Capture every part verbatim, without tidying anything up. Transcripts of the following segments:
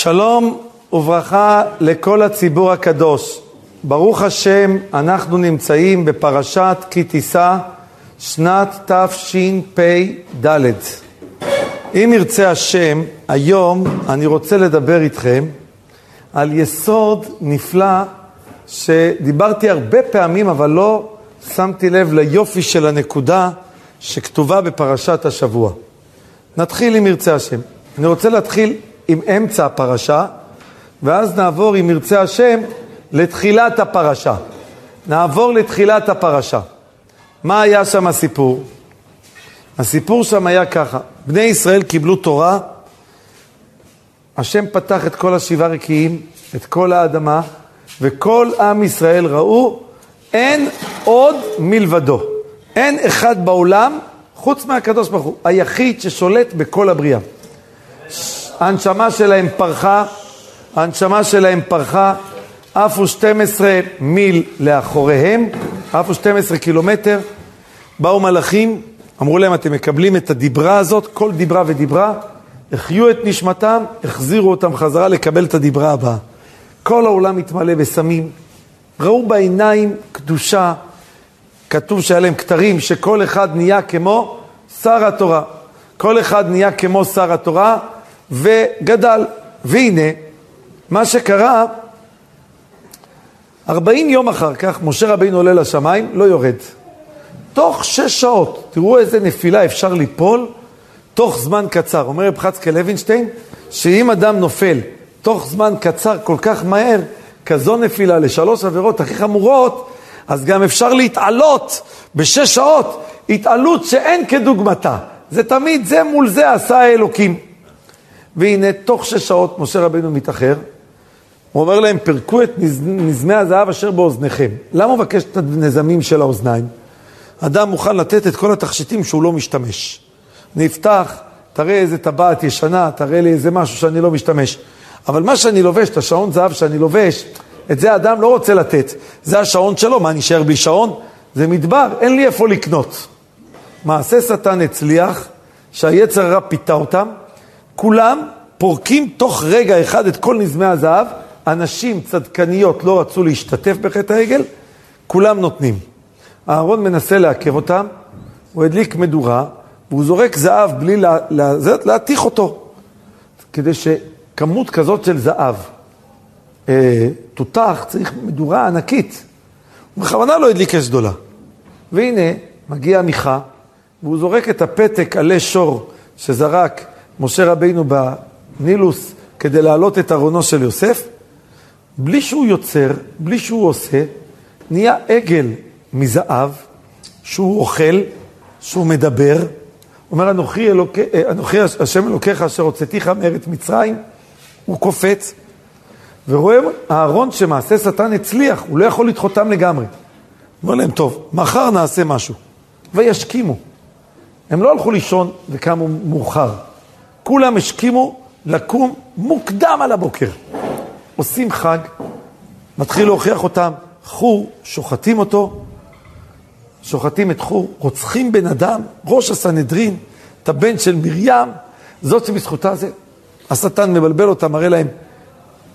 שלום וברכה לכל הציבור הקדוש. ברוך השם, אנחנו נמצאים בפרשת כי תשא, שנת תשפ"ד. אם ירצה השם, היום אני רוצה לדבר איתכם על יסוד נפלא שדיברתי הרבה פעמים, אבל לא שמתי לב ליופי של הנקודה שכתובה בפרשת השבוע. נתחיל עם ירצה השם. אני רוצה להתחיל עם אמצע הפרשה, ואז נעבור עם ירצה השם לתחילת הפרשה. נעבור לתחילת הפרשה. מה היה שם הסיפור? הסיפור שם היה ככה. בני ישראל קיבלו תורה, השם פתח את כל השבעה רקיעים, את כל האדמה, וכל עם ישראל ראו, אין עוד מלבדו. אין אחד בעולם, חוץ מהקדוש ברוך הוא, היחיד ששולט בכל הבריאה. הנשמה שלהם פרחה, הנשמה שלהם פרחה, אפו שתים עשרה מיל לאחוריהם, אפו שתים עשרה קילומטר, באו מלאכים, אמרו להם, אתם מקבלים את הדיברה הזאת, כל דיברה ודיברה, החיו את נשמתם, החזירו אותם חזרה לקבל את הדיברה הבאה. כל העולם התמלא בסמים, ראו בעיניים קדושה, כתוב שהיה להם כתרים, שכל אחד נהיה כמו שר התורה. כל אחד נהיה כמו שר התורה, וגדל. והנה, מה שקרה, ארבעים יום אחר כך, משה רבינו עולה לשמיים, לא יורד. תוך שש שעות, תראו איזה נפילה אפשר ליפול, תוך זמן קצר. אומר רב חצקל לוינשטיין, שאם אדם נופל תוך זמן קצר כל כך מהר, כזו נפילה לשלוש עבירות הכי חמורות, אז גם אפשר להתעלות בשש שעות, התעלות שאין כדוגמתה. זה תמיד זה מול זה עשה האלוקים. והנה תוך שש שעות משה רבינו מתאחר, הוא אומר להם, פרקו את נז... נזמי הזהב אשר באוזניכם. למה הוא בקש את הנזמים של האוזניים? אדם מוכן לתת את כל התכשיטים שהוא לא משתמש. נפתח, תראה איזה טבעת ישנה, תראה לי איזה משהו שאני לא משתמש. אבל מה שאני לובש, את השעון זהב שאני לובש, את זה האדם לא רוצה לתת. זה השעון שלו, מה נשאר בלי שעון? זה מדבר, אין לי איפה לקנות. מעשה שטן הצליח, שהיצר הרע פיתה אותם, כולם פורקים תוך רגע אחד את כל נזמי הזהב, אנשים צדקניות לא רצו להשתתף בחטא העגל, כולם נותנים. אהרון מנסה לעכב אותם, הוא הדליק מדורה, והוא זורק זהב בלי לה, לה, להתיך אותו, כדי שכמות כזאת של זהב אה, תותח, צריך מדורה ענקית. הוא בכוונה לא הדליק אש גדולה. והנה, מגיע מיכה, והוא זורק את הפתק עלי שור שזרק משה רבינו בנילוס, כדי להעלות את ארונו של יוסף, בלי שהוא יוצר, בלי שהוא עושה, נהיה עגל מזהב, שהוא אוכל, שהוא מדבר, אומר, אנוכי, אלוק... אנוכי השם אלוקיך אשר הוצאתיך מארץ מצרים, הוא קופץ, ורואה אהרון שמעשה שטן הצליח, הוא לא יכול לדחותם לגמרי. אומר להם, טוב, מחר נעשה משהו, וישכימו. הם לא הלכו לישון וקמו מאוחר. כולם השכימו לקום מוקדם על הבוקר. עושים חג, מתחיל להוכיח אותם, חור, שוחטים אותו, שוחטים את חור, רוצחים בן אדם, ראש הסנהדרין, את הבן של מרים, זאת שבזכותה זה, השטן מבלבל אותה, מראה להם,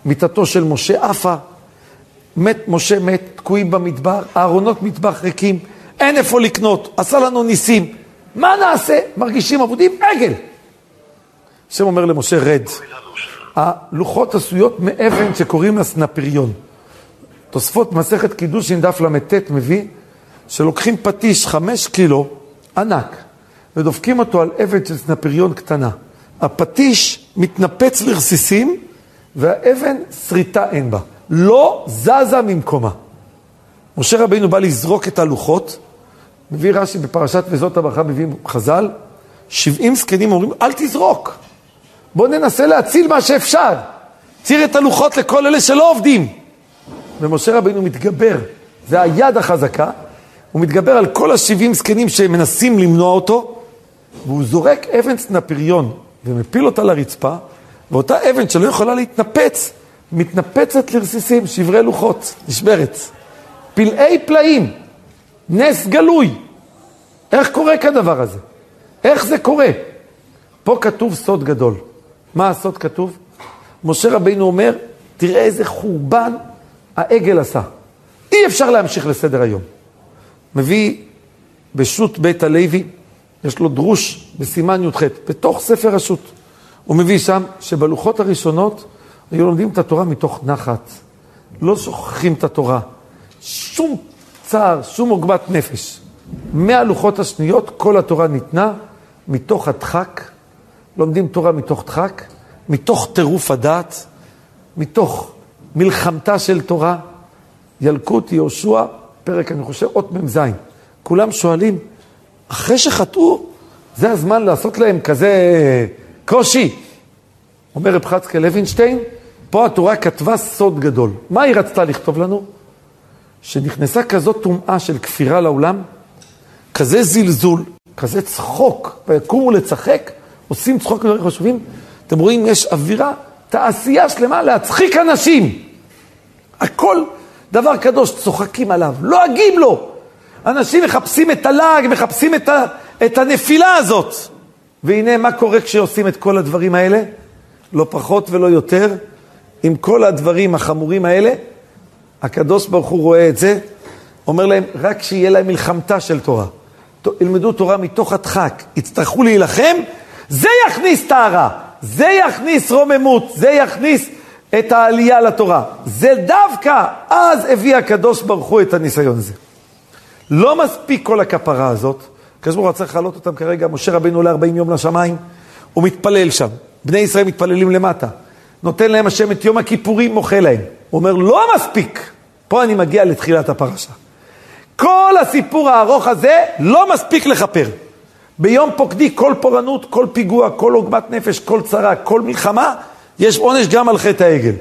מיטתו של משה אפה, מת משה מת, תקועים במדבר, ארונות מטבח ריקים, אין איפה לקנות, עשה לנו ניסים, מה נעשה? מרגישים עבודים, עגל. השם אומר למשה, רד. הלוחות עשויות מאבן שקוראים לה סנאפריון. תוספות מסכת קידושין דף למתת מביא, שלוקחים פטיש חמש קילו ענק, ודופקים אותו על אבן של סנאפריון קטנה. הפטיש מתנפץ לרסיסים, והאבן שריטה אין בה. לא זזה ממקומה. משה רבינו בא לזרוק את הלוחות, מביא רש"י בפרשת וזאת הברכה, מביא חז"ל, שבעים זקנים אומרים, אל תזרוק. בוא ננסה להציל מה שאפשר. ציר את הלוחות לכל אלה שלא עובדים. ומשה רבינו מתגבר, זה היד החזקה, הוא מתגבר על כל השבעים זקנים שמנסים למנוע אותו, והוא זורק אבן סנאפריון, ומפיל אותה לרצפה, ואותה אבן שלא יכולה להתנפץ, מתנפצת לרסיסים, שברי לוחות, נשברת. פלאי פלאים, נס גלוי. איך קורה כדבר הזה? איך זה קורה? פה כתוב סוד גדול. מה הסוד כתוב? משה רבינו אומר, תראה איזה חורבן העגל עשה. אי אפשר להמשיך לסדר היום. מביא בשו"ת בית הלוי, יש לו דרוש בסימן י"ח, בתוך ספר השו"ת. הוא מביא שם שבלוחות הראשונות היו לומדים את התורה מתוך נחת. לא שוכחים את התורה. שום צער, שום עוגמת נפש. מהלוחות השניות כל התורה ניתנה מתוך הדחק. לומדים תורה מתוך דחק, מתוך טירוף הדעת, מתוך מלחמתה של תורה. ילקוט יהושע, פרק אני חושב, אות ממזין. כולם שואלים, אחרי שחטאו, זה הזמן לעשות להם כזה קושי. אומר רב חצקל לוינשטיין, פה התורה כתבה סוד גדול. מה היא רצתה לכתוב לנו? שנכנסה כזאת תומעה של כפירה לעולם, כזה זלזול, כזה צחוק, ויקומו לצחק, עושים צחוק מדברים חשובים. אתם רואים, יש אווירה, תעשייה שלמה להצחיק אנשים. הכל דבר קדוש, צוחקים עליו, לא אגים לו. אנשים מחפשים את הלג, מחפשים את, ה, את הנפילה הזאת. והנה מה קורה כשעושים את כל הדברים האלה? לא פחות ולא יותר. עם כל הדברים החמורים האלה, הקדוש ברוך הוא רואה את זה, אומר להם, רק שיהיה להם מלחמתה של תורה. ילמדו תורה מתוך הדחק, יצטרכו להילחם, זה יכניס טהרה, זה יכניס רוממות, זה יכניס את העלייה לתורה. זה דווקא, אז הביא הקדוש ברוך הוא את הניסיון הזה. לא מספיק כל הכפרה הזאת, הקדוש ברוך הוא צריך להעלות אותם כרגע, משה רבינו עולה ארבעים יום לשמיים, הוא מתפלל שם, בני ישראל מתפללים למטה, נותן להם השם את יום הכיפורים, מוחה להם. הוא אומר, לא מספיק. פה אני מגיע לתחילת הפרשה. כל הסיפור הארוך הזה לא מספיק לכפר. ביום פוקדי, כל פורנות, כל פיגוע, כל עוגמת נפש, כל צרה, כל מלחמה, יש עונש גם על חטא העגל.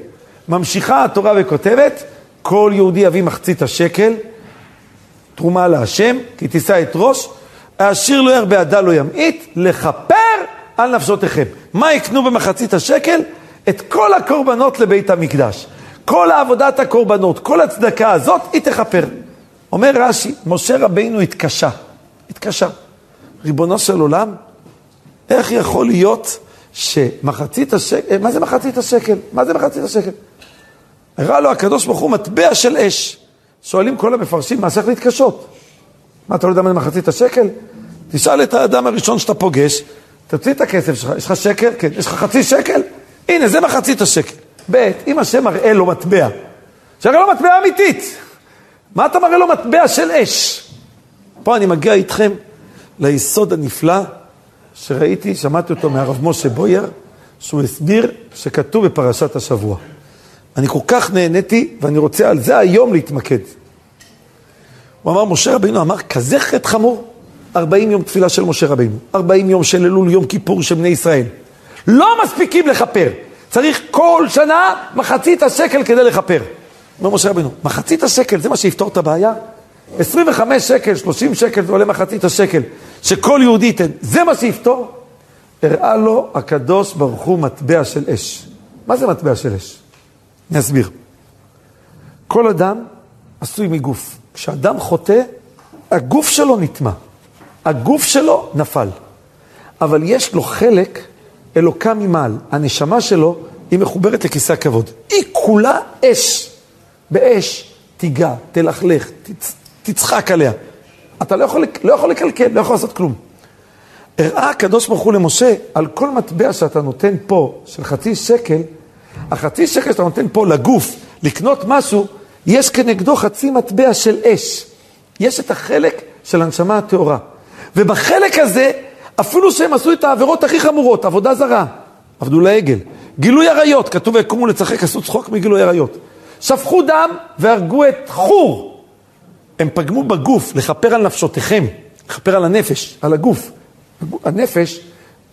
ממשיכה התורה וכותבת, כל יהודי אביא מחצית השקל, תרומה להשם, כי תשא את ראש, העשיר לא ירבה, הדל לא ימעיט, לכפר על נפשותיכם. מה יקנו במחצית השקל? את כל הקורבנות לבית המקדש. כל העבודת הקורבנות, כל הצדקה הזאת, היא תכפר. אומר רש"י, משה רבינו התקשה. התקשה. ריבונו של עולם, איך יכול להיות שמחצית השקל, מה זה מחצית השקל? מה זה מחצית השקל? הראה לו הקדוש ברוך הוא מטבע של אש. שואלים כל המפרשים, מה צריך להתקשות? מה, אתה לא יודע מה זה מחצית השקל? תשאל את האדם הראשון שאתה פוגש, תוציא את הכסף שלך, יש לך שקל? כן. יש לך חצי שקל? הנה, זה מחצית השקל. בית, אם השם מראה לו מטבע, שהראה לו מטבע אמיתית, מה אתה מראה לו מטבע של אש? פה אני מגיע איתכם ליסוד הנפלא שראיתי, שמעתי אותו מהרב משה בויר, שהוא הסביר שכתוב בפרשת השבוע. אני כל כך נהניתי, ואני רוצה על זה היום להתמקד. הוא אמר, משה רבינו אמר, כזה חטא חמור, ארבעים יום תפילה של משה רבינו, ארבעים יום של אלול, יום כיפור של בני ישראל. לא מספיקים לכפר. צריך כל שנה מחצית השקל כדי לכפר. אומר משה רבינו, מחצית השקל זה מה שיפתור את הבעיה? עשרים וחמש שקל, שלושים שקל, זה עולה מחצית השקל, שכל יהודי ייתן. זה מה שיפתור? הראה לו הקדוש ברוך הוא מטבע של אש. מה זה מטבע של אש? אני אסביר. כל אדם עשוי מגוף. כשאדם חוטא, הגוף שלו נטמע. הגוף שלו נפל. אבל יש לו חלק אלוקה ממעל, הנשמה שלו היא מחוברת לכיסא הכבוד. היא כולה אש. באש תיגע, תלכלך, תצ... תצחק עליה. אתה לא יכול, לא יכול לקלקל, לא יכול לעשות כלום. הראה הקדוש ברוך הוא למשה, על כל מטבע שאתה נותן פה, של חצי שקל, החצי שקל שאתה נותן פה לגוף, לקנות משהו, יש כנגדו חצי מטבע של אש. יש את החלק של הנשמה הטהורה. ובחלק הזה, אפילו שהם עשו את העבירות הכי חמורות, עבודה זרה, עבדו לעגל, גילוי עריות, כתוב ויקומו לצחק, עשו צחוק מגילוי עריות, שפכו דם והרגו את חור, הם פגמו בגוף, לכפר על נפשותיכם, לכפר על הנפש, על הגוף, הנפש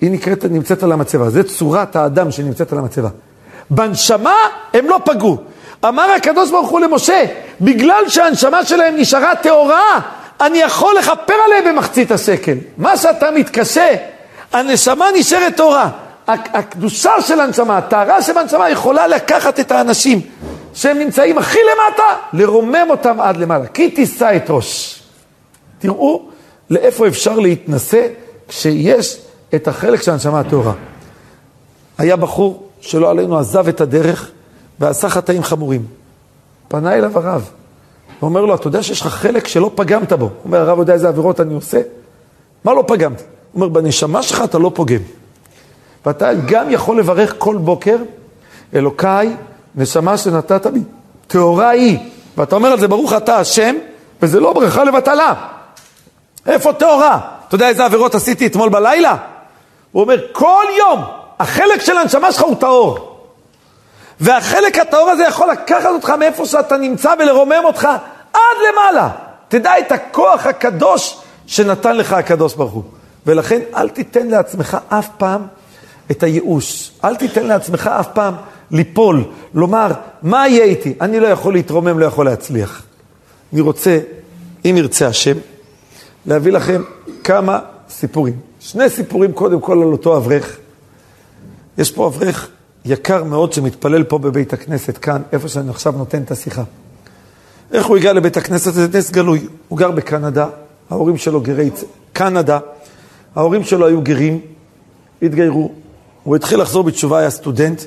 היא נקראת, נמצאת על המצבה, זה צורת האדם שנמצאת על המצבה, בנשמה הם לא פגעו, אמר הקדוש ברוך הוא למשה, בגלל שהנשמה שלהם נשארה טהורה, אני יכול לכפר עליהם במחצית השקל. מה שאתה מתקשה, הנשמה נשארת תורה. הקדושה של הנשמה, התארה של הנשמה, יכולה לקחת את האנשים שהם נמצאים הכי למטה, לרומם אותם עד למעלה. כי תישא את ראש. תראו לאיפה אפשר להתנסה כשיש את החלק של הנשמה התורה. היה בחור שלא עלינו עזב את הדרך ועשה חטאים חמורים. פנה אליו הרב. הוא אומר לו, אתה יודע שיש לך חלק שלא פגמת בו? הוא אומר, הרב יודע איזה עבירות אני עושה? מה לא פגמת? הוא אומר, בנשמה שלך אתה לא פוגם. ואתה גם יכול לברך כל בוקר, אלוקיי, נשמה שנתת בי, תאורה היא. ואתה אומר על זה, ברוך אתה השם, וזה לא ברכה לבטלה. איפה תאורה? אתה יודע איזה עבירות עשיתי אתמול בלילה? הוא אומר, כל יום החלק של הנשמה שלך הוא תאור. והחלק התאור הזה יכול לקחת אותך מאיפה שאתה נמצא ולרומם אותך עד למעלה. תדע את הכוח הקדוש שנתן לך הקדוש ברוך הוא. ולכן אל תיתן לעצמך אף פעם את הייאוש. אל תיתן לעצמך אף פעם ליפול. לומר, מה יהיה איתי? אני לא יכול להתרומם, לא יכול להצליח. אני רוצה, אם ירצה השם, להביא לכם כמה סיפורים. שני סיפורים קודם כל על אותו אברך. יש פה אברך יקר מאוד שמתפלל פה בבית הכנסת, כאן, איפה שאני עכשיו נותן את השיחה. איך הוא הגיע לבית הכנסת? זה נס גלוי. הוא גר בקנדה, ההורים שלו גרי קנדה, ההורים שלו היו גרים, התגיירו. הוא התחיל לחזור בתשובה, היה סטודנט,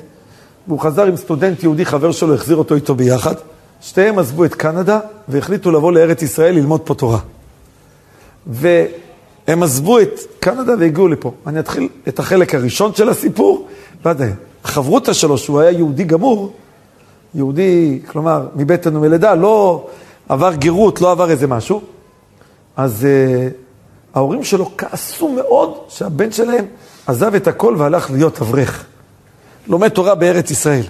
והוא חזר עם סטודנט יהודי, חבר שלו, החזיר אותו איתו ביחד. שתיהם עזבו את קנדה, והחליטו לבוא לארץ ישראל ללמוד פה תורה. והם עזבו את קנדה והגיעו לפה. אני אתחיל את החלק הראשון של הסיפור, ועדיין. החברותה שלו, שהוא היה יהודי גמור, יהודי, כלומר, מבטן ומלידה, לא עבר גירות, לא עבר איזה משהו, אז uh, ההורים שלו כעסו מאוד שהבן שלהם עזב את הכל והלך להיות אברך. לומד תורה בארץ ישראל.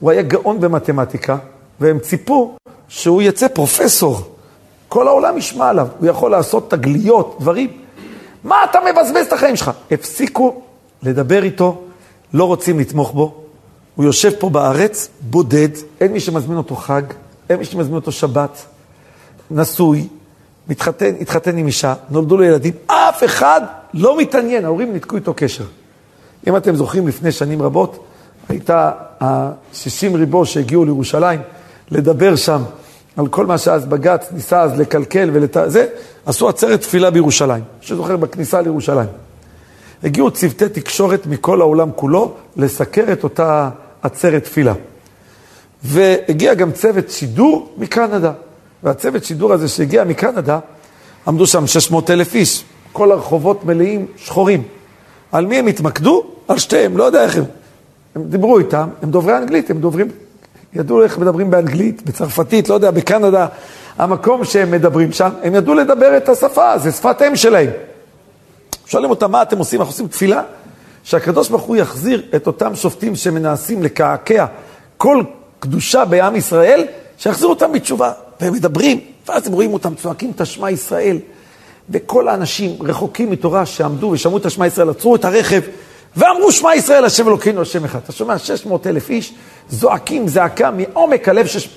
הוא היה גאון במתמטיקה, והם ציפו שהוא יצא פרופסור. כל העולם ישמע עליו, הוא יכול לעשות תגליות, דברים. מה אתה מבזבז את החיים שלך? הפסיקו לדבר איתו, לא רוצים לתמוך בו, הוא יושב פה בארץ, בודד, אין מי שמזמין אותו חג, אין מי שמזמין אותו שבת, נשוי, מתחתן, התחתן עם אישה, נולדו לו ילדים, אף אחד לא מתעניין, ההורים נתקו איתו קשר. אם אתם זוכרים, לפני שנים רבות, הייתה ה-שישים ריבו שהגיעו לירושלים, לדבר שם על כל מה שאז בגץ, ניסה אז לקלקל ולת... זה, עשו עצרת תפילה בירושלים, שזוכר בכניסה לירושלים. הגיעו צוותי תקשורת מכל העולם כולו לסקר את אותה עצרת תפילה. והגיע גם צוות שידור מקנדה. והצוות שידור הזה שהגיע מקנדה, עמדו שם שש מאות אלף איש. כל הרחובות מלאים שחורים. על מי הם התמקדו? על שתיהם, לא יודע איך הם. הם דיברו איתם, הם דוברי אנגלית, הם דוברים, ידעו איך מדברים באנגלית, בצרפתית, לא יודע, בקנדה, המקום שהם מדברים שם, הם ידעו לדבר את השפה, זה שפת אם שלהם. שואלים אותם, מה אתם עושים? אנחנו עושים תפילה שהקדוש ברוך הוא יחזיר את אותם שופטים שמנסים לקעקע כל קדושה בעם ישראל, שיחזירו אותם בתשובה. והם מדברים, ואז הם רואים אותם, צועקים תשמע ישראל. וכל האנשים רחוקים מתורה שעמדו ושמעו תשמע ישראל, עצרו את הרכב, ואמרו שמע ישראל, השם אלוקינו, השם אחד. אתה שומע, שש מאות אלף איש זועקים זעקה מעומק הלב. שש...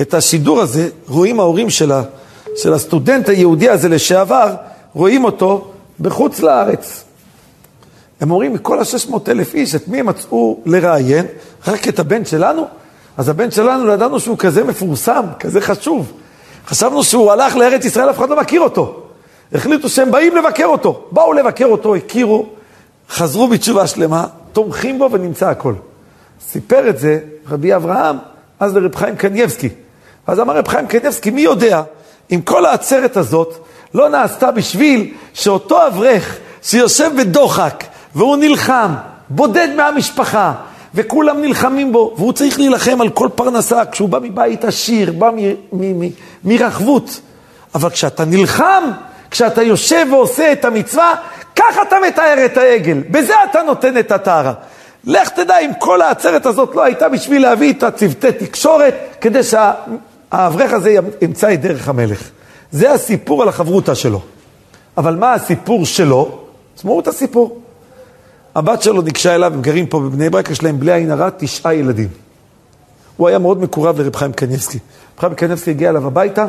את השידור הזה רואים ההורים שלה, של הסטודנט היהודי הזה לשעבר, רואים אותו, בחוץ לארץ. הם אומרים, מכל ה-שש מאות אלף איש, את מי הם מצאו לראיין? רק את הבן שלנו? אז הבן שלנו, לא ידענו שהוא כזה מפורסם, כזה חשוב. חשבנו שהוא הלך לארץ ישראל, אף אחד לא מכיר אותו. החליטו שהם באים לבקר אותו. באו לבקר אותו, הכירו, חזרו בתשובה שלמה, תומכים בו ונמצא הכל. סיפר את זה רבי אברהם, אז לרב חיים קניבסקי. אז אמר רב חיים קניבסקי, מי יודע, עם כל העצרת הזאת, לא נעשתה בשביל שאותו אברך שיושב בדוחק והוא נלחם, בודד מהמשפחה וכולם נלחמים בו והוא צריך להילחם על כל פרנסה כשהוא בא מבית עשיר, בא מרחבות. אבל כשאתה נלחם, כשאתה יושב ועושה את המצווה, ככה אתה מתאר את העגל, בזה אתה נותן את התארה. לך תדע אם כל העצרת הזאת לא הייתה בשביל להביא את הצוותי תקשורת כדי שהאברך הזה ימצא את דרך המלך. זה הסיפור על החברותה שלו. אבל מה הסיפור שלו? תשמעו את הסיפור. הבת שלו ניגשה אליו, הם גרים פה בבני ברק, יש להם בלי עין הרע תשעה ילדים. הוא היה מאוד מקורב לרב חיים קניבסקי. רב חיים קניבסקי הגיע אליו הביתה,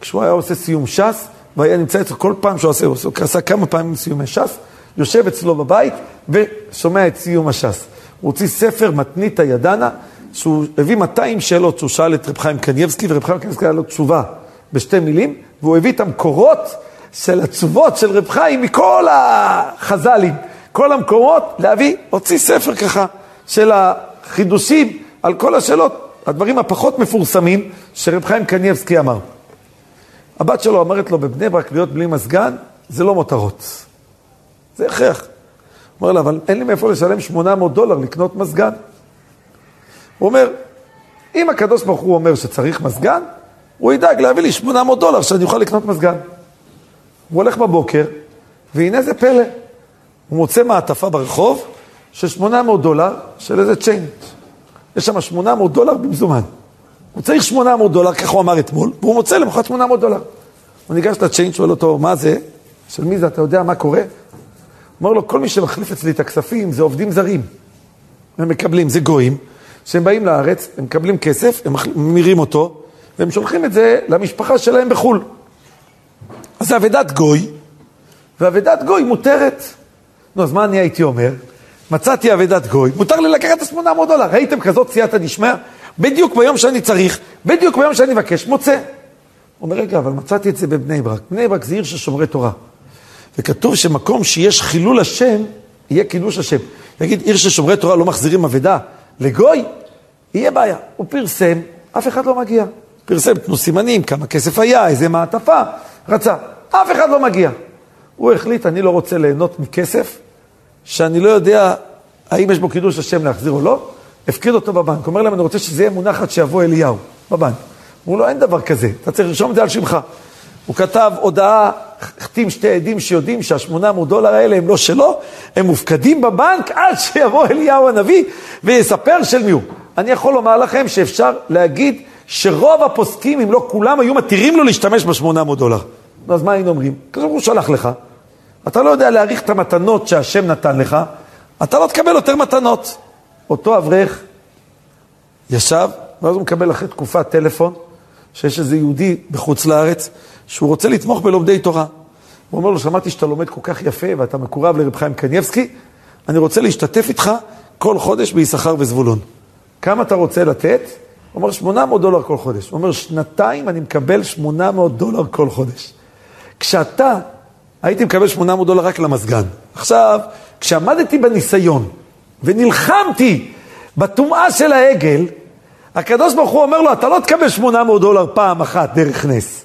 כשהוא היה עושה סיום שס, והיה נמצא אצלו כל פעם שהוא עושה, הוא עשה כמה פעמים סיומי שס, יושב אצלו בבית ושומע את סיום השס. הוא הוציא ספר מתנית הידנה, שהוא הביא מאתיים שאלות שהוא שאל את רב חיים קניבסקי, ורב חיים קניבסקי היה לו תשובה בשתי מילים, והוא הביא את המקורות של התשובות של רב חיים מכל החזלים, כל המקורות, להביא, הוציא ספר ככה, של החידושים על כל השאלות, הדברים הפחות מפורסמים שרב חיים קניבסקי אמר. הבת שלו אמרת לו, בבני ברק להיות בלי מזגן, זה לא מותרות. זה הכרח. אומר לה, אבל אין לי מאיפה לשלם שמונה מאות דולר לקנות מזגן. הוא אומר, אם הקדוש ברוך הוא אומר שצריך מזגן, הוא ידאג להביא לי שמונה מאות דולר שאני אוכל לקנות מזגן. הוא הולך בבוקר, והנה זה פלא. הוא מוצא מעטפה ברחוב של שמונה מאות דולר של איזה צ'יינג'. יש שם שמונה מאות דולר במזומן. הוא צריך שמונה מאות דולר, כך הוא אמר אתמול, והוא מוצא למחרת שמונה מאות דולר. הוא ניגש לצ'יינג', שואל אותו, מה זה? של מי זה? אתה יודע מה קורה? אומר לו, כל מי שמחליף אצלי את הכספים זה עובדים זרים. הם מקבלים, זה גויים, שהם באים לארץ, הם מקבלים כסף, הם ממירים אותו, והם שולחים את זה למשפחה שלהם בחול. אז זה עבדת גוי, ועבדת גוי מותרת. נו, אז מה אני הייתי אומר? מצאתי עבדת גוי, מותר לי לקחת את שמונה מאות דולר. ראיתם כזאת סייעתא דשמיא? בדיוק ביום שאני צריך, בדיוק ביום שאני מבקש, מוצא. אומר, רגע, אבל מצאתי את זה בבני ברק. בני ברק זה עיר של שומרי תורה. וכתוב שמקום שיש חילול השם, יהיה קידוש השם. נגיד, עיר של שומרי תורה לא מחזירים עבדה לגוי, יהיה בעיה. הוא פרסם, אף אחד לא מגיע. פרסם תנו סימנים, כמה כסף היה, איזה מעטפה, רצה. אף אחד לא מגיע. הוא החליט, אני לא רוצה ליהנות מכסף, שאני לא יודע האם יש בו קידוש השם להחזיר או לא, הפקיד אותו בבנק. אומר להם, אני רוצה שזה יהיה מונחת שיבוא אליהו, בבנק. הוא לא, אין דבר כזה, אתה צריך לרשום את זה על שמך. הוא כתב הודעה, חתים שתי עדים שיודעים שה-שמונה מאות דולר האלה הם לא שלו, הם מופקדים בבנק עד שיבוא אליהו הנביא ויספר של מיהו. אני יכול לומר לכם שאפשר להגיד שרוב הפוסקים, אם לא כולם, היו מתירים לו להשתמש ב-שמונה מאות דולר. אז מה היינו אומרים? כזאת הוא שלח לך. אתה לא יודע להעריך את המתנות שהשם נתן לך, אתה לא תקבל יותר מתנות. אותו אברך ישב, ואז הוא מקבל אחרי תקופה טלפון, שיש איזה יהודי בחוץ לארץ, שהוא רוצה לתמוך בלומדי תורה. הוא אומר לו, שמעתי שאתה לומד כל כך יפה, ואתה מקורב לרב חיים קניבסקי, אני רוצה להשתתף איתך כל חודש ביששכר וזבולון. כמה אתה רוצה לתת? הוא אומר, שמונה מאות דולר כל חודש. הוא אומר, שנתיים אני מקבל שמונה מאות דולר כל חודש. כשאתה הייתי מקבל שמונה מאות דולר רק למסגן. עכשיו, כשעמדתי בניסיון, ונלחמתי בתומעה של העגל, הקדוש ברוך הוא אומר לו, אתה לא תקבל שמונה מאות דולר פעם אחת דרך נס.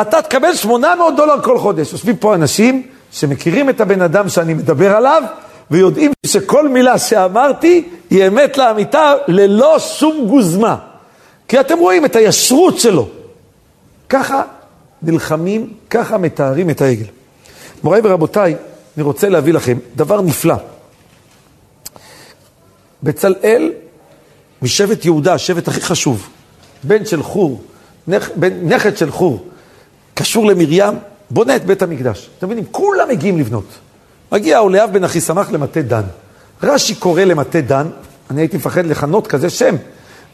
אתה תקבל שמונה מאות דולר כל חודש. יושבים פה אנשים שמכירים את הבן אדם שאני מדבר עליו, ויודעים שכל מילה שאמרתי היא אמת לאמיתה ללא שום גוזמה. כי אתם רואים את הישרות שלו. ככה נלחמים, ככה מתארים את העגל. מוריי ורבותיי, אני רוצה להביא לכם דבר נפלא. בצלאל, משבט יהודה, השבט הכי חשוב, בן של חור, נכ, בן, נכד של חור, קשור למרים, בונה את בית המקדש. אתם מבינים, כולם מגיעים לבנות. מגיע אוליאב בן אחי שמח למטה דן. רש"י קורא למטה דן, אני הייתי מפחד לחנות כזה שם,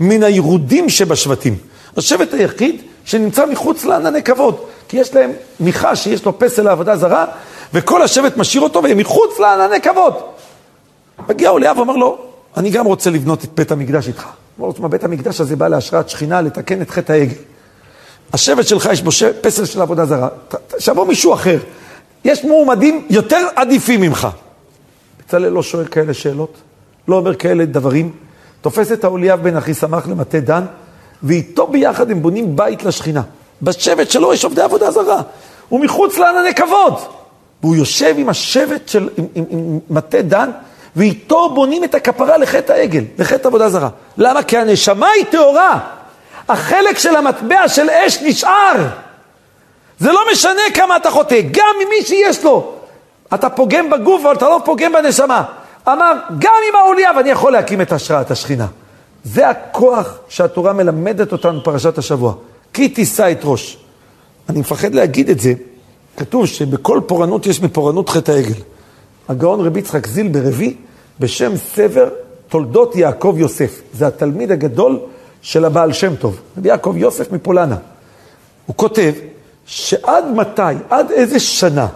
מן הירודים שבשבטים. השבט היחיד שנמצא מחוץ לענני כבוד, כי יש להם מיכה שיש לו פסל לעבודה זרה, וכל השבט משאיר אותו והם מחוץ לענני כבוד. מגיע אוליאב ואומר לו, אני גם רוצה לבנות את בית המקדש איתך. הוא אומר, בית המקדש הזה בא להשראת שכינה, לתקן את חטא העגל. השבט שלך יש בו פסל של עבודה זרה, שבוא מישהו אחר. יש מועמדים יותר עדיפים ממך. בצלאל לא שואל כאלה שאלות, לא אומר כאלה דברים. תופס את האוליאב בן אחי שמח למטה דן, ואיתו ביחד הם בונים בית לשכינה. בשבט שלו יש עובדי עבודה זרה. הוא מחוץ לענני כבוד. והוא יושב עם השבט של, עם, עם, עם מטה דן, ואיתו בונים את הכפרה לחטא העגל, לחטא עבודה זרה. למה? כי הנשמה היא תאורה. החלק של המטבע של אש נשאר. זה לא משנה כמה אתה חוטא, גם ממי שיש לו. אתה פוגם בגוף, אבל אתה לא פוגם בנשמה. אמר, גם עם האוליאב אני יכול להקים את השראת השכינה. זה הכוח שהתורה מלמדת אותנו פרשת השבוע. כי תישא את ראש. אני מפחד להגיד את זה. כתוב שבכל פורענות יש מפורענות חטא העגל. הגאון רבי יצחק זיל ברבי, בשם סבר תולדות יעקב יוסף. זה התלמיד הגדול של הבעל שם טוב. רבי יעקב יוסף מפולנה. הוא כותב שעד מתי, עד איזה שנה,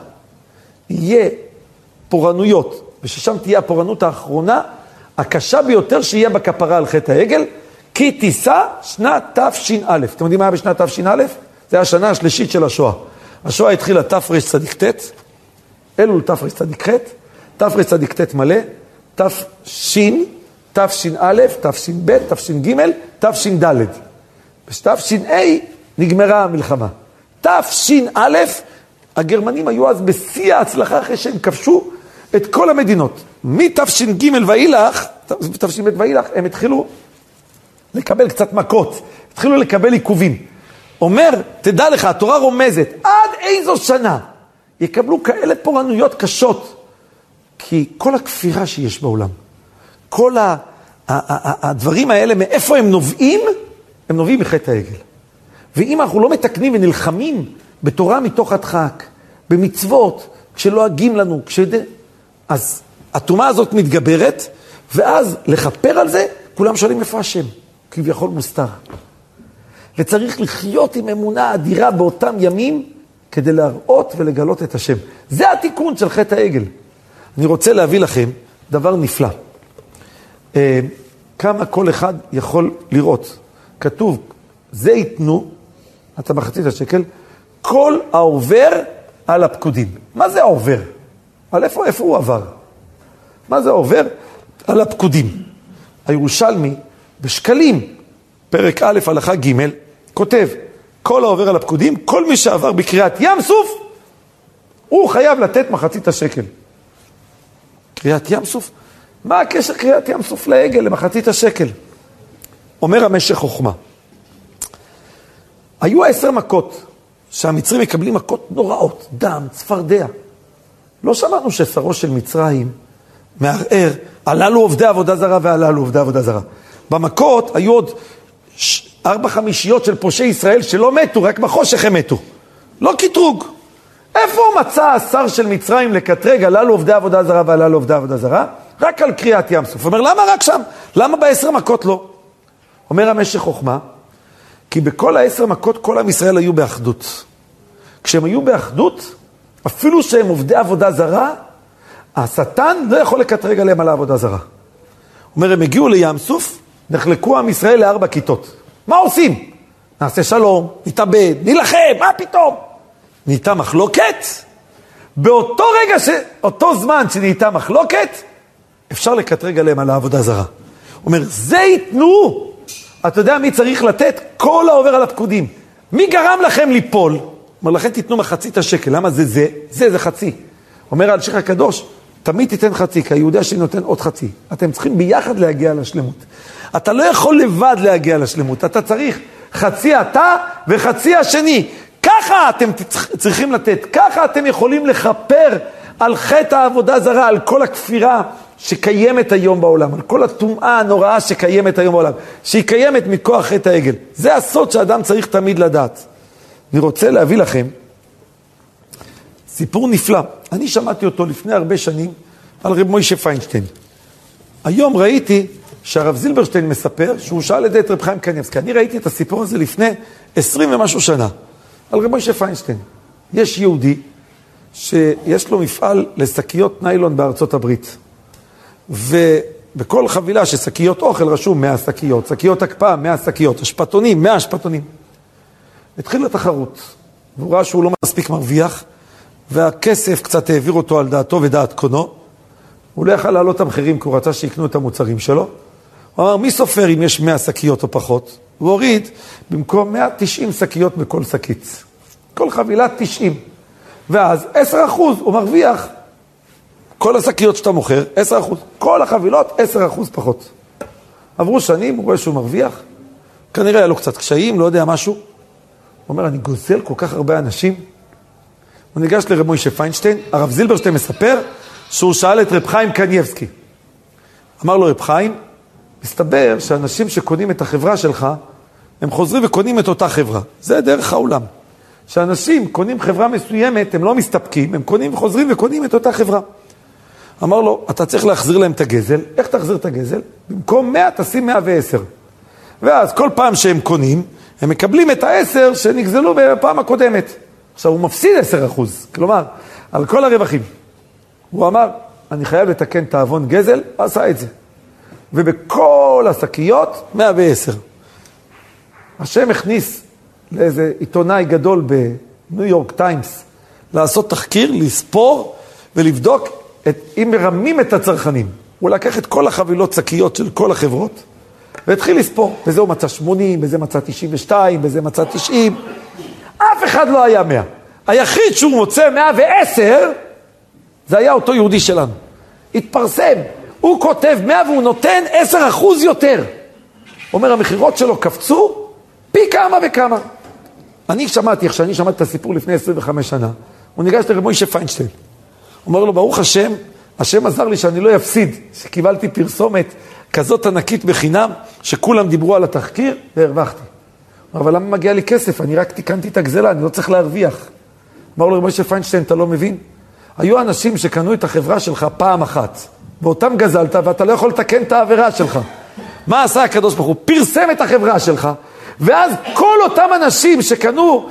יהיה פורענויות, וששם תהיה הפורענות האחרונה, הקשה ביותר שיהיה בכפרה על חטא העגל, כי תישא שנת תש"א. אתם יודעים מה היה בשנת תש"א? זה היה השנה השלישית של השואה. השואה התחילה תרצ"ט, אלול תרצ"ח, תרצ"ט מלא, תש"ט תפשין א', תפשין ב', תפשין ג', תפשין ד'. בתפשין א' נגמרה המלחמה. תפשין א', הגרמנים היו אז בשיא ההצלחה אחרי שהם כבשו את כל המדינות. מתפשין ג' ואילך, תפשין ב' ואילך, הם התחילו לקבל קצת מכות, התחילו לקבל עיכובים. אומר, תדע לך, התורה רומזת, עד איזו שנה יקבלו כאלה פורענויות קשות, כי כל הכפירה שיש בעולם, כל ה- ה- ה- ה- הדברים האלה, מאיפה הם נובעים? הם נובעים מחטא העגל. ואם אנחנו לא מתקנים ונלחמים בתורה מתוך הדחק, במצוות, כשלא הגים לנו, כשד... אז התאומה הזאת מתגברת, ואז לכפר על זה, כולם שואלים איפה השם, כביכול מוסתר. וצריך לחיות עם אמונה אדירה באותם ימים, כדי להראות ולגלות את השם. זה התיקון של חטא העגל. אני רוצה להביא לכם דבר נפלא. אה, כמה כל אחד יכול לראות. כתוב, זה ייתנו, אתה מחצית השקל, כל העובר על הפקודים. מה זה העובר? על איפה, איפה הוא עבר? מה זה העובר? על הפקודים. הירושלמי, בשקלים, פרק א' הלכה ג' כותב, כל העובר על הפקודים, כל מי שעבר בקריאת ים סוף, הוא חייב לתת מחצית השקל. קריאת ים סוף? מה הקשר קריאת ים סוף לעגל, למחצית השקל? אומר המשך חוכמה. היו עשר מכות, שהמצרים מקבלים מכות נוראות, דם, צפרדע. לא שמענו ששרו של מצרים מערער, הללו עובדי עבודה זרה והללו עובדי עבודה זרה. במכות היו עוד ארבע חמישיות של פושעי ישראל שלא מתו, רק בחושך הם מתו. לא קטרוג. איפה מצא השר של מצרים לקטרג הללו עובדי עבודה זרה והללו עובדי עבודה זרה? רק על קריאת ים סוף. אומר, למה רק שם? למה בעשר מכות לא? אומר המשך חוכמה, כי בכל העשר מכות כל עם ישראל היו באחדות. כשהם היו באחדות, אפילו שהם עובדי עבודה זרה, השטן לא יכול לקטרג עליהם על העבודה זרה. אומר, הם הגיעו לים סוף, נחלקו עם ישראל לארבע כיתות. מה עושים? נעשה שלום, נתאבד, נלחם, מה פתאום? נהייתה מחלוקת. באותו רגע, ש... אותו זמן שנהייתה מחלוקת, אפשר לקטרג עליהם על העבודה זרה. אומר, זה ייתנו. אתה יודע מי צריך לתת? כל העובר על הפקודים. מי גרם לכם ליפול? אומר, לכן תיתנו מחצית השקל. למה זה זה? זה זה חצי. אומר האלשיך הקדוש, תמיד תיתן חצי, כי היהודי השני נותן עוד חצי. אתם צריכים ביחד להגיע לשלמות. אתה לא יכול לבד להגיע לשלמות. אתה צריך חצי אתה וחצי השני. ככה אתם צריכים לתת. ככה אתם יכולים לכפר על חטא העבודה זרה, על כל הכפירה שקיימת היום בעולם, על כל התומעה הנוראה שקיימת היום בעולם, שהיא קיימת מכוח חטא העגל. זה הסוד שאדם צריך תמיד לדעת. אני רוצה להביא לכם סיפור נפלא. אני שמעתי אותו לפני הרבה שנים על רב מוישי פיינשטיין. היום ראיתי שהרב זילברשטיין מספר שהוא שאל את זה את רב חיים קניבסקי. אני ראיתי את הסיפור הזה לפני עשרים ומשהו שנה. על רב מוישי פיינשטיין. יש יהודי שיש לו מפעל לסקיות ניילון בארצות הברית. ובכל חבילה שסקיות אוכל רשום מאה סקיות, סקיות הקפאה, מאה סקיות, השפטונים, מאה השפטונים. התחיל התחרות. הוא ראה שהוא לא מספיק מרוויח, והכסף קצת העביר אותו על דעתו ודעת קונו. הוא לא יכל להעלות את המחירים כי הוא רצה שיקנו את המוצרים שלו. הוא אמר, מי סופר אם יש מאה סקיות או פחות? הוא הוריד במקום מאה ותשעים סקיות בכל סקית. כל חבילה תשעים. ואז עשרה אחוז הוא מרוויח. כל הסקיות שאתה מוכר, עשרה אחוז. כל החבילות, עשרה אחוז פחות. עברו שנים, הוא רואה שהוא מרוויח. כנראה היה לו קצת קשיים, לא יודע משהו. הוא אומר, אני גוזל כל כך הרבה אנשים. הוא ניגש לרב מוישה פיינשטיין. הרב זילברשטיין מספר שהוא שאל את רב חיים קניבסקי. אמר לו, רב חיים, מסתבר שאנשים שקונים את החברה שלך, הם חוזרים וקונים את אותה חברה. זה דרך העולם. שאנשים קונים חברה מסוימת, הם לא מסתפקים, הם קונים וחוזרים וקונים את אותה חברה. אמר לו, אתה צריך להחזיר להם את הגזל. איך תחזיר את הגזל? במקום מאה, תשים מאה ועשר. ואז כל פעם שהם קונים, הם מקבלים את העשר שנגזלו בפעם הקודמת. עכשיו, הוא מפסיד עשר אחוז. כלומר, על כל הרווחים. הוא אמר, אני חייב לתקן תאבון גזל, עשה את זה. ובכל הסקיות, מאה ועשר. השם הכניס לאיזה עיתונאי גדול בניו יורק טיימס, לעשות תחקיר, לספור ולבדוק את, אם מרמים את הצרכנים. הוא לקח את כל החבילות שקיות של כל החברות, והתחיל לספור, בזה הוא מצא שמונים, בזה מצא תשעים ושתיים, בזה מצא תשעים. אף אחד לא היה מאה. היחיד שהוא מוצא מאה ועשר, זה היה אותו יהודי שלנו. התפרסם, הוא כותב מאה והוא נותן עשרה אחוז יותר. אומר, המחירות שלו קפצו פי כמה וכמה. אני שמעתי, איך שאני שמעתי את הסיפור לפני עשרים וחמש שנה, הוא ניגש לרב מוישי פיינשטיין. הוא אומר לו, ברוך השם, השם עזר לי שאני לא יפסיד, שקיבלתי פרסומת כזאת ענקית בחינם, שכולם דיברו על התחקיר, והרווחתי. אבל למה מגיע לי כסף? אני רק תיקנתי את הגזלה, אני לא צריך להרוויח. אמרו לו, רב מוישי פיינשטיין, אתה לא מבין? היו אנשים שקנו את החברה שלך פעם אחת, ואותם גזלת, ואתה לא יכול לתקן את העבירה שלך. מה עשה הקדוש ברוך הוא? פרסם את החברה שלך, ואז כל אותם אנשים שקנו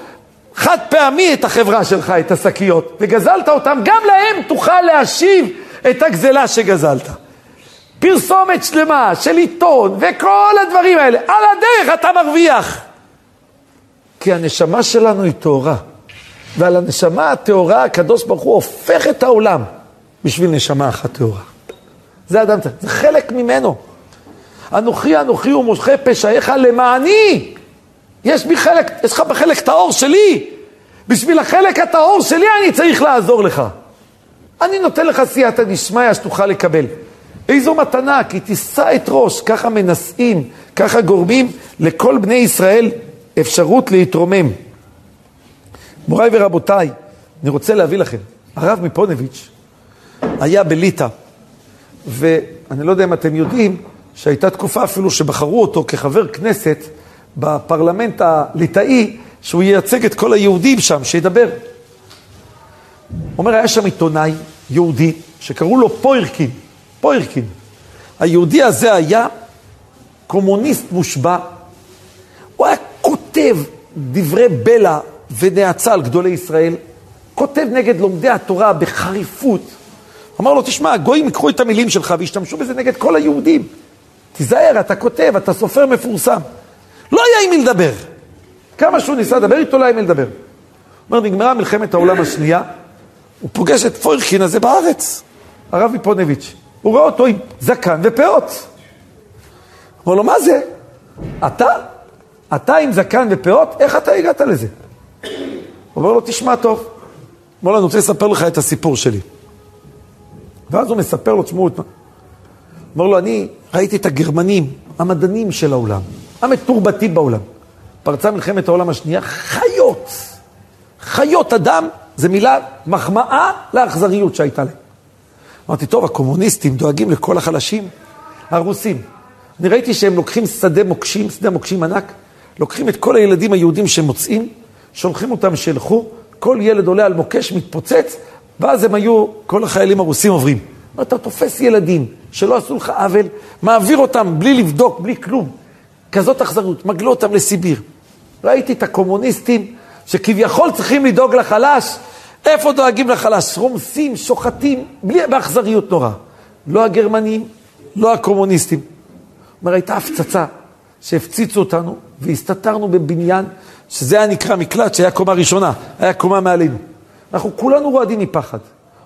חד פעמי את החברה שלך, את השקיות, וגזלת אותם, גם להם תוכל להשיב את הגזלה שגזלת. פרסומת שלמה של עיתון וכל הדברים האלה, על הדרך אתה מרוויח. כי הנשמה שלנו היא תאורה, ועל הנשמה התאורה הקדוש ברוך הוא הופך את העולם בשביל נשמה אחת תאורה. זה אדם, זה חלק ממנו. אנוכי אנוכי ומושכי פשעיך למעני. יש בי חלק, יש לך בחלק תאור שלי. בשביל החלק התאור שלי אני צריך לעזור לך. אני נותן לך סייעתא דשמיא שתוכל לקבל. איזו מתנה, כי תישא את ראש. ככה מנסים, ככה גורמים לכל בני ישראל אפשרות להתרומם. מוריי ורבותיי, אני רוצה להביא לכם, הרב מפונוביץ' היה בליטא, ואני לא יודע אם אתם יודעים, שהייתה תקופה אפילו שבחרו אותו כחבר כנסת בפרלמנט הליטאי, שהוא ייצג את כל היהודים שם, שידבר. אומר, היה שם עיתונאי יהודי, שקראו לו פוירקין, פוירקין. היהודי הזה היה קומוניסט מושבע, הוא היה כותב דברי בלע ונעצה על גדולי ישראל, כותב נגד לומדי התורה בחריפות. אמר לו, תשמע, הגויים יקחו את המילים שלך והשתמשו בזה נגד כל היהודים. תיזהר, אתה כותב, אתה סופר מפורסם. לא היה עם מי לדבר. כמה שהוא ניסה לדבר, איתו לא היה עם מי לדבר. אומר, נגמרה מלחמת העולם השנייה, הוא פוגש את פוירקין הזה בארץ, הרב מפונוביץ'. הוא ראה אותו עם זקן ופאות. אמר לו, מה זה? אתה? אתה עם זקן ופאות? איך אתה הגעת לזה? אומר לו, תשמע טוב. אמר לו, אני רוצה לספר לך את הסיפור שלי. ואז הוא מספר לו, תשמעו את מה. אמר לו, אני ראיתי את הגרמנים, המדענים של העולם, המטורבטים בעולם. פרצה מלחמת העולם השנייה, חיות. חיות אדם, זה מילה מחמאה לאכזריות שהייתה להם. אמרתי, טוב, הקומוניסטים דואגים לכל החלשים, הרוסים. אני ראיתי שהם לוקחים שדה מוקשים, שדה מוקשים ענק, לוקחים את כל הילדים היהודים שהם מוצאים, שולחים אותם שהלכו, כל ילד עולה על מוקש, מתפוצץ, ואז הם היו, כל החיילים הרוסים עוברים. אתה תופס ילדים שלא עשו לך עוול, מעביר אותם בלי לבדוק, בלי כלום. כזאת אכזרות, מגלו אותם לסיביר. ראיתי את הקומוניסטים שכביכול צריכים לדאוג לחלש, איפה דואגים לחלש? רומסים, שוחטים, בלי באכזריות נורא. לא הגרמנים, לא הקומוניסטים. אומר, הייתה הפצצה שהפציצו אותנו והסתתרנו בבניין, שזה היה נקרא מקלט, שהיה קומה ראשונה, היה קומה מעלינו. אנחנו כולנו רועדים מפחד.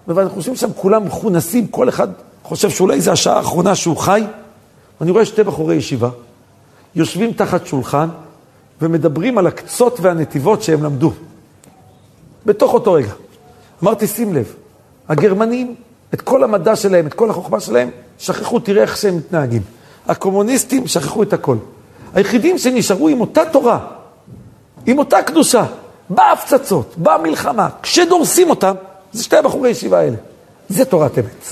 ואנחנו חושבים שם כולם מכונסים, כל אחד חושב שאולי זה השעה האחרונה שהוא חי. אני רואה שתי בחורי ישיבה, יושבים תחת שולחן, ומדברים על הקצות והנתיבות שהם למדו. בתוך אותו רגע. אמרתי, שים לב, הגרמנים, את כל המדע שלהם, את כל החוכמה שלהם, שכחו, תראה איך שהם מתנהגים. הקומוניסטים שכחו את הכל. היחידים שנשארו עם אותה תורה, עם אותה קדושה, בהפצצות, במלחמה, כשדורסים אותם, זה שתי הבחורי ישיבה האלה. זה תורת אמת.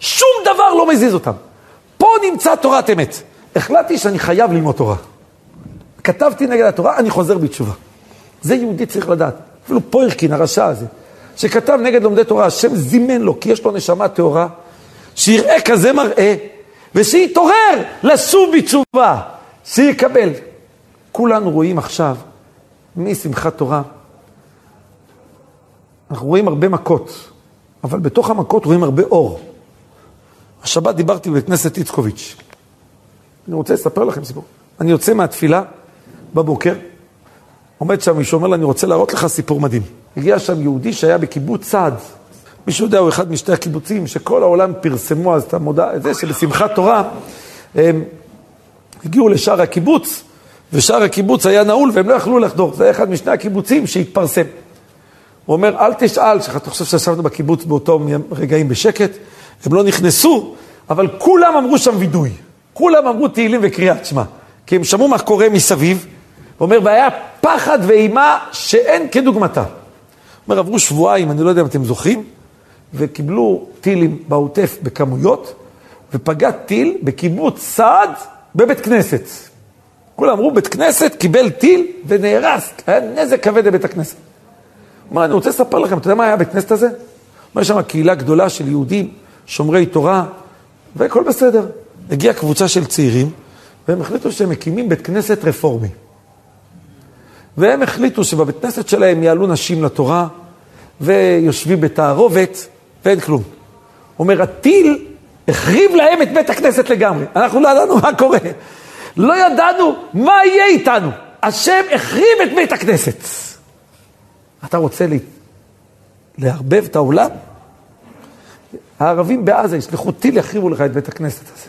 שום דבר לא מזיז אותם. פה נמצא תורת אמת. החלטתי שאני חייב ללמוד תורה. כתבתי נגד התורה, אני חוזר בתשובה. זה יהודי צריך לדעת. אפילו פוירקין, הרשע הזה, שכתב נגד לומדי תורה, השם זימן לו, כי יש לו נשמה תורה, שיראה כזה מראה, ושיתעורר לשוב בתשובה, שיקבל. כולנו רואים עכשיו, משמחת תורה, אנחנו רואים הרבה מכות, אבל בתוך המכות רואים הרבה אור. השבת דיברתי בבית כנסת איצקוביץ'. אני רוצה לספר לכם סיפור. אני יוצא מהתפילה בבוקר, עומד שם מישהו, אומר לה, אני רוצה להראות לך סיפור מדהים. הגיע שם יהודי שהיה בקיבוץ צעד, מישהו יודע, הוא אחד משתי הקיבוצים שכל העולם פרסמו אז את המודעה, את זה שבשמחת תורה הם הגיעו לשער הקיבוץ, ושער הקיבוץ היה נעול והם לא יכלו לחדור. זה היה אחד משני הקיבוצים שהתפרסם. הוא אומר, אל תשאל, שאתה חושב שישבנו בקיבוץ באותו רגעים בשקט, הם לא נכנסו, אבל כולם אמרו שם וידוי. כולם אמרו תהילים וקריאת שמע. כי הם שמעו מה קורה מסביב. הוא אומר, והיה פחד ואימה שאין כדוגמתה. הוא אומר, עברו שבועיים, אני לא יודע אם אתם זוכרים, וקיבלו טילים בעוטף בכמויות, ופגע טיל בקיבוץ סעד בבית כנסת. כולם אמרו, בית כנסת קיבל טיל ונהרס. היה נזק כבד לבית הכנסת. הוא אומר, אני רוצה לספר לכם, אתה יודע מה היה בית כנסת הזה? הוא אומר, יש שם קהילה גדולה של יהודים, שומרי תורה, וכל בסדר. הגיעה קבוצה של צעירים, והם החליטו שהם מקימים בית כנסת רפורמי. והם החליטו שבבית כנסת שלהם יעלו נשים לתורה, ויושבים בתערובת, ואין כלום. הוא אומר, הטיל החריב להם את בית הכנסת לגמרי. אנחנו לא ידענו מה קורה. לא ידענו מה יהיה איתנו. השם החריב את בית הכנסת. אתה רוצה לי להרבב את העולם? הערבים בעזה ישלחו טיל, יחריבו לך את בית הכנסת הזה.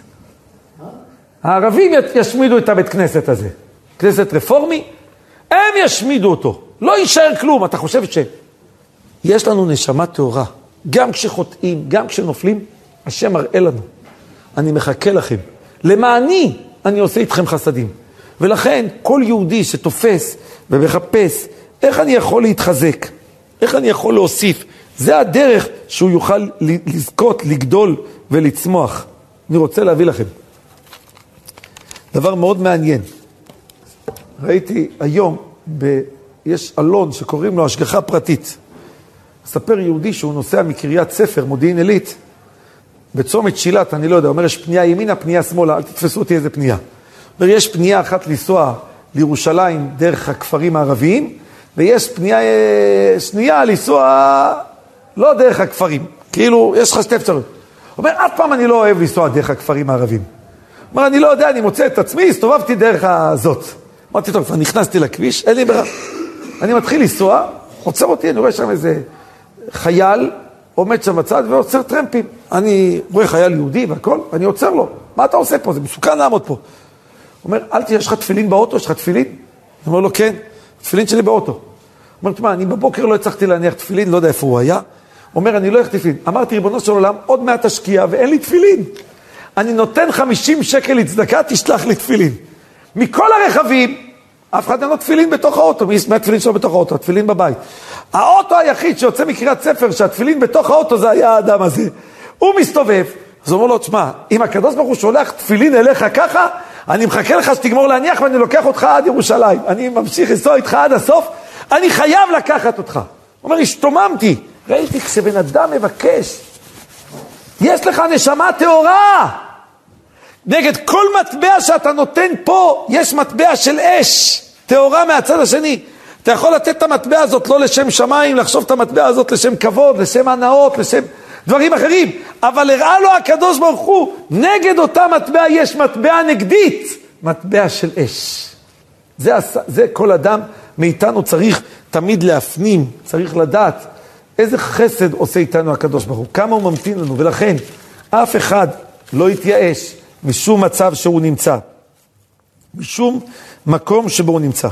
הערבים ישמידו את הבית כנסת הזה. כנסת רפורמי, הם ישמידו אותו. לא יישאר כלום. אתה חושב שיש לנו נשמה תורה. גם כשחוטאים, גם כשנופלים, השם מראה לנו. אני מחכה לכם. למעני אני עושה איתכם חסדים. ולכן כל יהודי שתופס ומחפש, איך אני יכול להתחזק? איך אני יכול להוסיף? זה הדרך שהוא יוכל לזכות, לגדול ולצמוח. אני רוצה להביא לכם דבר מאוד מעניין. ראיתי היום, ב... יש אלון שקוראים לו השגחה פרטית. מספר יהודי שהוא נוסע מקריית ספר, מודיעין עילית, בצומת שילת, אני לא יודע, אומר יש פנייה ימינה, פנייה שמאלה, אל תתפסו אותי איזה פנייה. אומר יש פנייה אחת לנסוע לירושלים דרך הכפרים הערביים, ויש פנייה שנייה לנסוע לא דרך הכפרים. כאילו, יש לך שתי אפשרויות. אומר, אף פעם אני לא אוהב לנסוע דרך הכפרים הערבים. אומר, אני לא יודע, אני מוצא את עצמי, הסתובבתי דרך הזאת. אמרתי, טוב, אני נכנסתי לכביש, אין לי ברירה. אני מתחיל לנסוע, עוצר אותי, אני רואה שם איזה חייל, עומד שם בצד ועוצר טרמפים. אני רואה חייל יהודי והכל, אני עוצר לו. מה אתה עושה פה? זה מסוכן לעמוד פה. אומר, אל תהיה, יש לך תפילין באוטו, יש לך תפילין? אני אומר לו, כן. תפילין שלי באוטו. אומר, מה, אני בבוקר לא הצלחתי להניח תפילין, לא יודע איפה הוא היה. אומר, אני לא הולך תפילין. אמרתי, ריבונו של עולם, עוד מעט השקיעה ואין לי תפילין. אני נותן חמישים שקל לצדקה, תשלח לי תפילין. מכל הרכבים, אף אחד אין לו תפילין בתוך האוטו. מי ישמע תפילין שלו בתוך האוטו? התפילין בבית. האוטו היחיד שיוצא מקריאת ספר, שהתפילין בתוך האוטו, זה היה האדם הזה. הוא מסתובב. אז הוא אומר לו, תשמע, אם הקדוש ברוך הוא שולח תפילין אליך ככה, אני מחכה לך שתגמור להניח ואני לוקח אותך עד ירושלים. אני ממשיך לנסוע איתך עד הסוף, אני חייב לקחת אותך. הוא אומר, השתוממתי. ראיתי כשבן אדם מבקש, יש לך נשמה תורה. נגד כל מטבע שאתה נותן פה, יש מטבע של אש, תורה מהצד השני. אתה יכול לתת את המטבע הזאת לא לשם שמיים, לחשוב את המטבע הזאת לשם כבוד, לשם הנאות, לשם דברים אחרים, אבל הראה לו הקדוש ברוך הוא, נגד אותה מטבע יש מטבע נגדית, מטבע של אש. זה, זה כל אדם מאיתנו צריך תמיד להפנים, צריך לדעת איזה חסד עושה איתנו הקדוש ברוך הוא, כמה הוא ממתין לנו, ולכן אף אחד לא יתייאש משום מצב שהוא נמצא, משום מקום שבו הוא נמצא.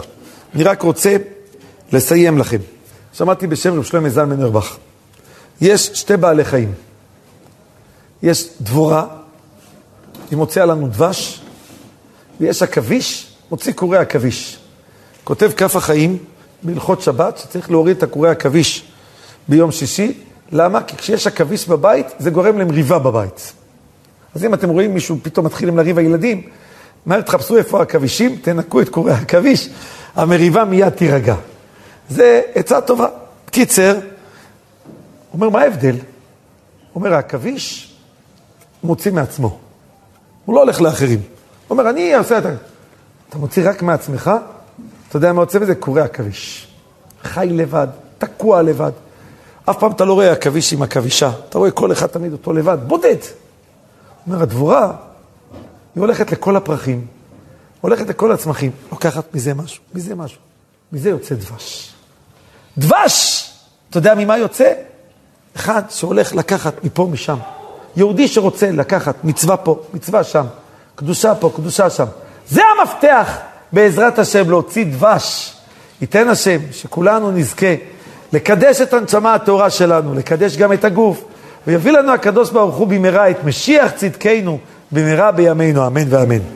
אני רק רוצה לסיים לכם. שמעתי בשם רב שלמה זלמן אוירבך. יש שתי בעלי חיים. יש דבורה, היא מוציאה לנו דבש, ויש הכביש, מוציא קורי הכביש. כותב כף החיים, בהלכות שבת, שצריך להוריד את הקורי הכביש ביום שישי. למה? כי כשיש הכביש בבית, זה גורם להם ריבה בבית. אז אם אתם רואים מישהו פתאום מתחילים לריב הילדים, מהר תחפשו איפה הכבישים, תנקו את קורי הכביש, המריבה מיד תירגע. זה עצה טובה. קיצר, אומר, מה ההבדל? אומר, הכביש מוציא מעצמו. הוא לא הולך לאחרים. אומר, אני עושה את זה. אתה מוציא רק מעצמך, אתה יודע מה עוצב את זה? קורי הכביש. חי לבד, תקוע לבד. אף פעם אתה לא רואה הכביש עם הכבישה. אתה רואה כל אחד תמיד אותו לבד, בודד. אומר, הדבורה, היא הולכת לכל הפרחים, הולכת לכל הצמחים, לוקחת מזה משהו, מזה משהו. מזה יוצא דבש. דבש! אתה יודע ממה יוצא? אחד שהולך לקחת מפה משם. יהודי שרוצה לקחת מצווה פה, מצווה שם. קדושה פה, קדושה שם. זה המפתח בעזרת השם להוציא דבש. ייתן השם שכולנו נזכה לקדש את הנשמה התורה שלנו, לקדש גם את הגוף. ויביא לנו הקדוש ברוך הוא במהרה את משיח צדקנו במהרה בימינו, אמן ואמן.